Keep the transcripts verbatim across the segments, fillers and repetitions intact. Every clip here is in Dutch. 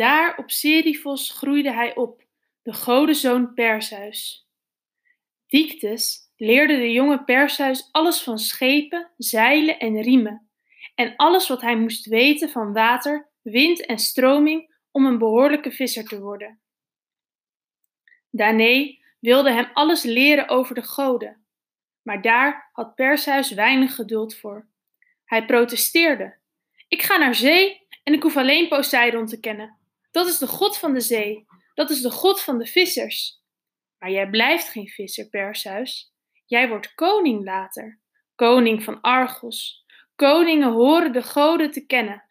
Daar op Serifos groeide hij op, de godenzoon Perseus. Dictys leerde de jonge Perseus alles van schepen, zeilen en riemen en alles wat hij moest weten van water, wind en stroming om een behoorlijke visser te worden. Danae wilde hem alles leren over de goden, maar daar had Perseus weinig geduld voor. Hij protesteerde. Ik ga naar zee en ik hoef alleen Poseidon te kennen. Dat is de god van de zee, dat is de god van de vissers. Maar jij blijft geen visser, Perseus. Jij wordt koning later, koning van Argos. Koningen horen de goden te kennen.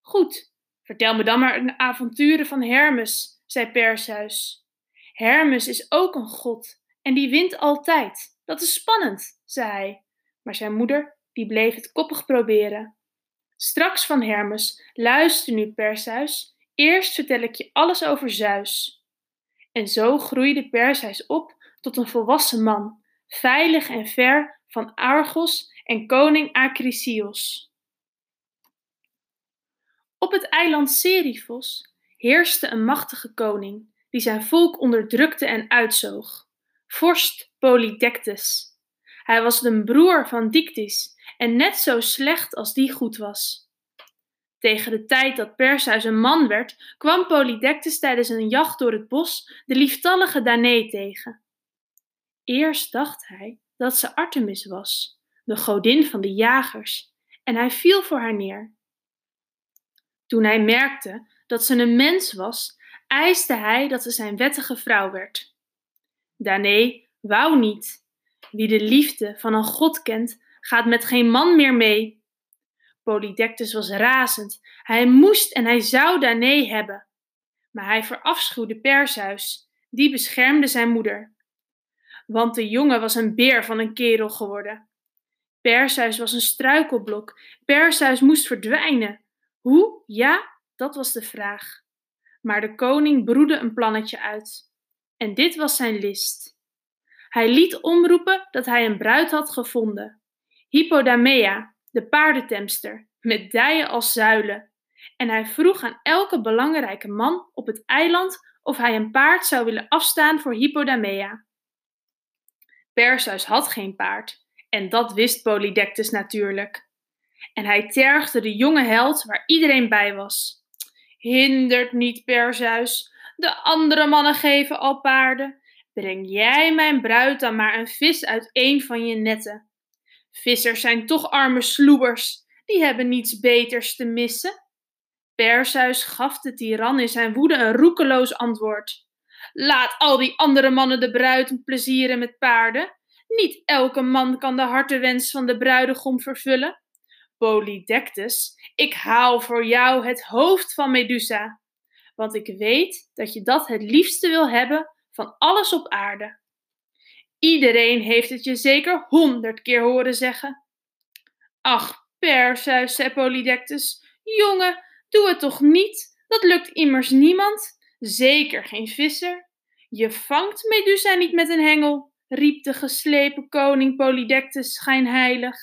Goed, vertel me dan maar de avonturen van Hermes, zei Perseus. Hermes is ook een god en die wint altijd. Dat is spannend, zei hij. Maar zijn moeder, die bleef het koppig proberen. Straks van Hermes, luister nu Perseus, eerst vertel ik je alles over Zeus. En zo groeide Perseus op tot een volwassen man, veilig en ver van Argos en koning Acrisios. Op het eiland Serifos heerste een machtige koning, die zijn volk onderdrukte en uitzoog, vorst Polydectes. Hij was de broer van Dictys en net zo slecht als die goed was. Tegen de tijd dat Perseus een man werd, kwam Polydectes tijdens een jacht door het bos de lieftallige Danae tegen. Eerst dacht hij dat ze Artemis was, de godin van de jagers, en hij viel voor haar neer. Toen hij merkte dat ze een mens was, eiste hij dat ze zijn wettige vrouw werd. Danae wou niet. Wie de liefde van een god kent, gaat met geen man meer mee. Polydectes was razend. Hij moest en hij zou Danae hebben. Maar hij verafschuwde Perseus. Die beschermde zijn moeder. Want de jongen was een beer van een kerel geworden. Perseus was een struikelblok. Perseus moest verdwijnen. Hoe? Ja, dat was de vraag. Maar de koning broedde een plannetje uit. En dit was zijn list. Hij liet omroepen dat hij een bruid had gevonden. Hippodamea, de paardentemster, met dijen als zuilen. En hij vroeg aan elke belangrijke man op het eiland of hij een paard zou willen afstaan voor Hippodamea. Perseus had geen paard. En dat wist Polydectes natuurlijk. En hij tergde de jonge held waar iedereen bij was. Hindert niet, Perseus. De andere mannen geven al paarden. Breng jij mijn bruid dan maar een vis uit een van je netten. Vissers zijn toch arme sloebers. Die hebben niets beters te missen. Perseus gaf de tiran in zijn woede een roekeloos antwoord. Laat al die andere mannen de bruid plezieren met paarden. Niet elke man kan de hartewens van de bruidegom vervullen. Polydectes, ik haal voor jou het hoofd van Medusa, want ik weet dat je dat het liefste wil hebben van alles op aarde. Iedereen heeft het je zeker honderd keer horen zeggen. Ach, Perseus, zei Polydectes, jongen, doe het toch niet, dat lukt immers niemand, zeker geen visser. Je vangt Medusa niet met een hengel, riep de geslepen koning Polydectes schijnheilig.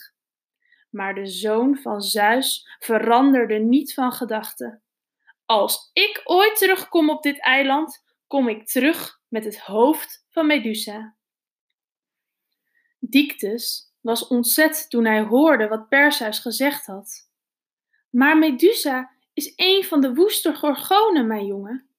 Maar de zoon van Zeus veranderde niet van gedachten. Als ik ooit terugkom op dit eiland, kom ik terug met het hoofd van Medusa. Dictys was ontzet toen hij hoorde wat Perseus gezegd had. Maar Medusa is een van de woeste gorgonen, mijn jongen.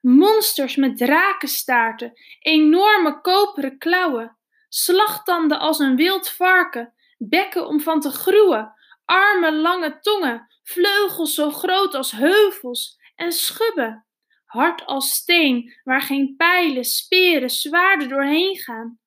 Monsters met drakenstaarten, enorme koperen klauwen, slagtanden als een wild varken, bekken om van te gruwen, armen lange tongen, vleugels zo groot als heuvels en schubben. Hard als steen, waar geen pijlen, speren, zwaarden doorheen gaan.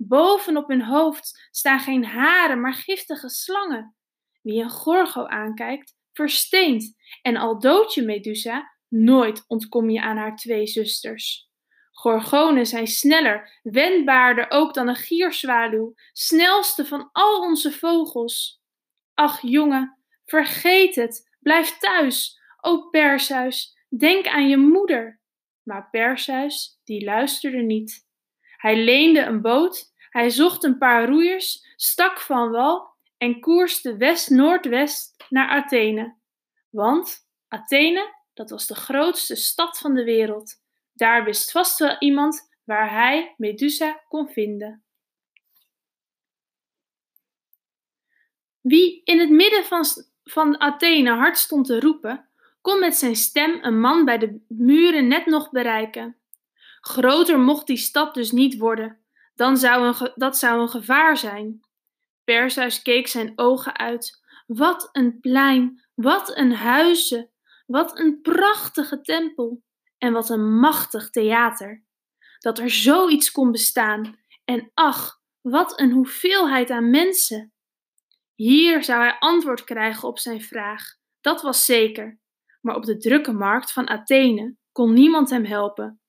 Boven op hun hoofd staan geen haren, maar giftige slangen. Wie een gorgo aankijkt, versteent. En al dood je Medusa, nooit ontkom je aan haar twee zusters. Gorgonen zijn sneller, wendbaarder ook dan een gierzwaluw, snelste van al onze vogels. Ach jongen, vergeet het, blijf thuis, o Perseus, denk aan je moeder. Maar Perseus, die luisterde niet. Hij leende een boot, hij zocht een paar roeiers, stak van wal en koerste west-noordwest naar Athene. Want Athene, Dat was de grootste stad van de wereld. Daar wist vast wel iemand waar hij Medusa kon vinden. Wie in het midden van, van Athene hard stond te roepen, kon met zijn stem een man bij de muren net nog bereiken. Groter mocht die stad dus niet worden. Dan zou een ge- dat zou een gevaar zijn. Perseus keek zijn ogen uit. Wat een plein, wat een huizen, wat een prachtige tempel en wat een machtig theater. Dat er zoiets kon bestaan en ach, wat een hoeveelheid aan mensen. Hier zou hij antwoord krijgen op zijn vraag, dat was zeker. Maar op de drukke markt van Athene kon niemand hem helpen.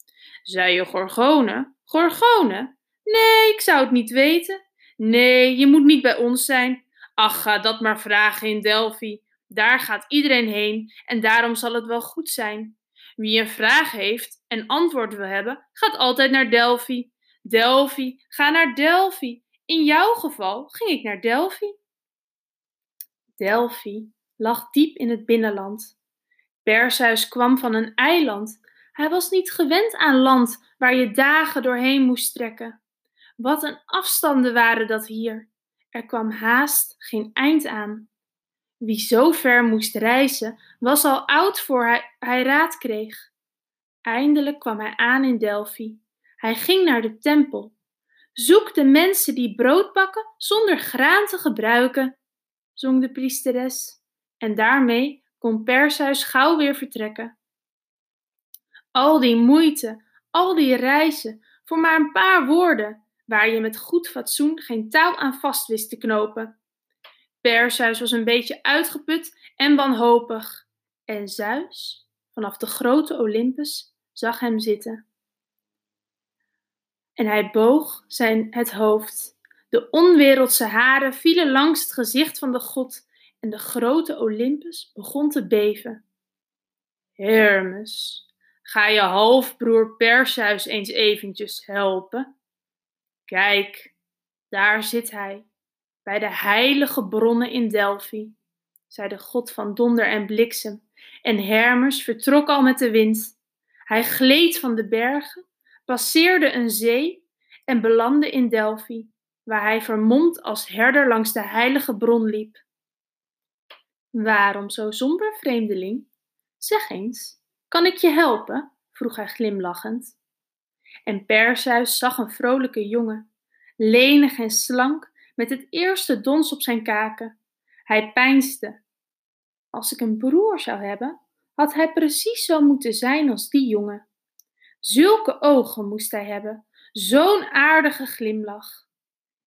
Zei je gorgonen? Gorgonen? Nee, ik zou het niet weten. Nee, je moet niet bij ons zijn. Ach, ga dat maar vragen in Delphi. Daar gaat iedereen heen en daarom zal het wel goed zijn. Wie een vraag heeft en antwoord wil hebben, gaat altijd naar Delphi. Delphi, ga naar Delphi. In jouw geval ging ik naar Delphi. Delphi lag diep in het binnenland. Perseus kwam van een eiland. Hij was niet gewend aan land waar je dagen doorheen moest trekken. Wat een afstanden waren dat hier. Er kwam haast geen eind aan. Wie zo ver moest reizen, was al oud voor hij, hij raad kreeg. Eindelijk kwam hij aan in Delphi. Hij ging naar de tempel. Zoek de mensen die brood bakken zonder graan te gebruiken, zong de priesteres. En daarmee kon Perseus gauw weer vertrekken. Al die moeite, al die reizen, voor maar een paar woorden, waar je met goed fatsoen geen touw aan vast wist te knopen. Perseus was een beetje uitgeput en wanhopig. En Zeus, vanaf de grote Olympus, zag hem zitten. En hij boog zijn het hoofd. De onwereldse haren vielen langs het gezicht van de god en de grote Olympus begon te beven. Hermes, ga je halfbroer Perseus eens eventjes helpen? Kijk, daar zit hij, bij de heilige bronnen in Delphi, zei de god van donder en bliksem, en Hermes vertrok al met de wind. Hij gleed van de bergen, passeerde een zee en belandde in Delphi, waar hij vermomd als herder langs de heilige bron liep. Waarom zo somber, vreemdeling? Zeg eens, kan ik je helpen? Vroeg hij glimlachend. En Perseus zag een vrolijke jongen, lenig en slank, met het eerste dons op zijn kaken. Hij peinsde. Als ik een broer zou hebben, had hij precies zo moeten zijn als die jongen. Zulke ogen moest hij hebben, zo'n aardige glimlach.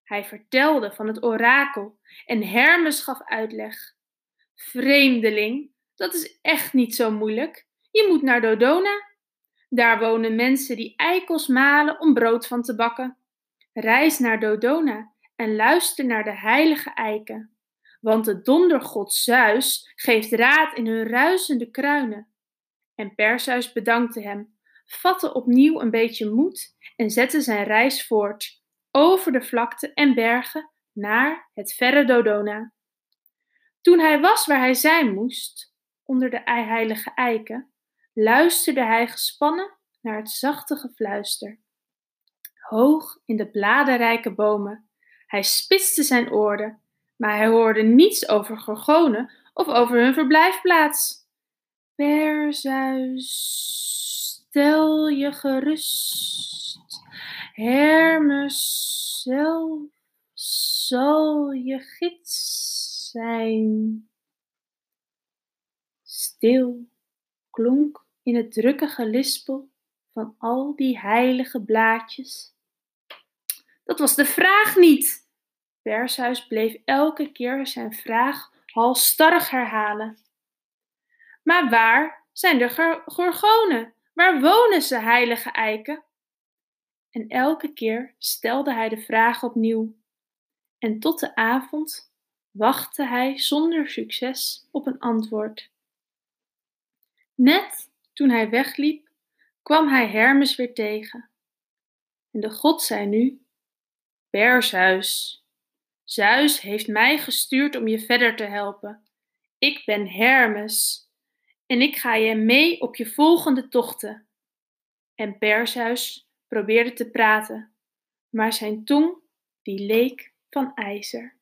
Hij vertelde van het orakel en Hermes gaf uitleg. Vreemdeling, dat is echt niet zo moeilijk. Je moet naar Dodona. Daar wonen mensen die eikels malen om brood van te bakken. Reis naar Dodona en luister naar de heilige eiken. Want de dondergod Zeus geeft raad in hun ruisende kruinen. En Perseus bedankte hem, vatte opnieuw een beetje moed en zette zijn reis voort. Over de vlakte en bergen naar het verre Dodona. Toen hij was waar hij zijn moest, onder de heilige eiken, luisterde hij gespannen naar het zachte gefluister. Hoog in de bladerrijke bomen. Hij spitste zijn oren, maar hij hoorde niets over gorgonen of over hun verblijfplaats. Perseus, stel je gerust. Hermes zelf zal je gids zijn. Stil klonk in het drukke gelispel van al die heilige blaadjes. Dat was de vraag niet! Perseus bleef elke keer zijn vraag halsstarrig herhalen. Maar waar zijn de gorgonen? Waar wonen ze, heilige eiken? En elke keer stelde hij de vraag opnieuw. En tot de avond wachtte hij zonder succes op een antwoord. Net toen hij wegliep, kwam hij Hermes weer tegen. En de god zei nu, Perseus, Zeus heeft mij gestuurd om je verder te helpen. Ik ben Hermes en ik ga je mee op je volgende tochten. En Perseus probeerde te praten, maar zijn tong die leek van ijzer.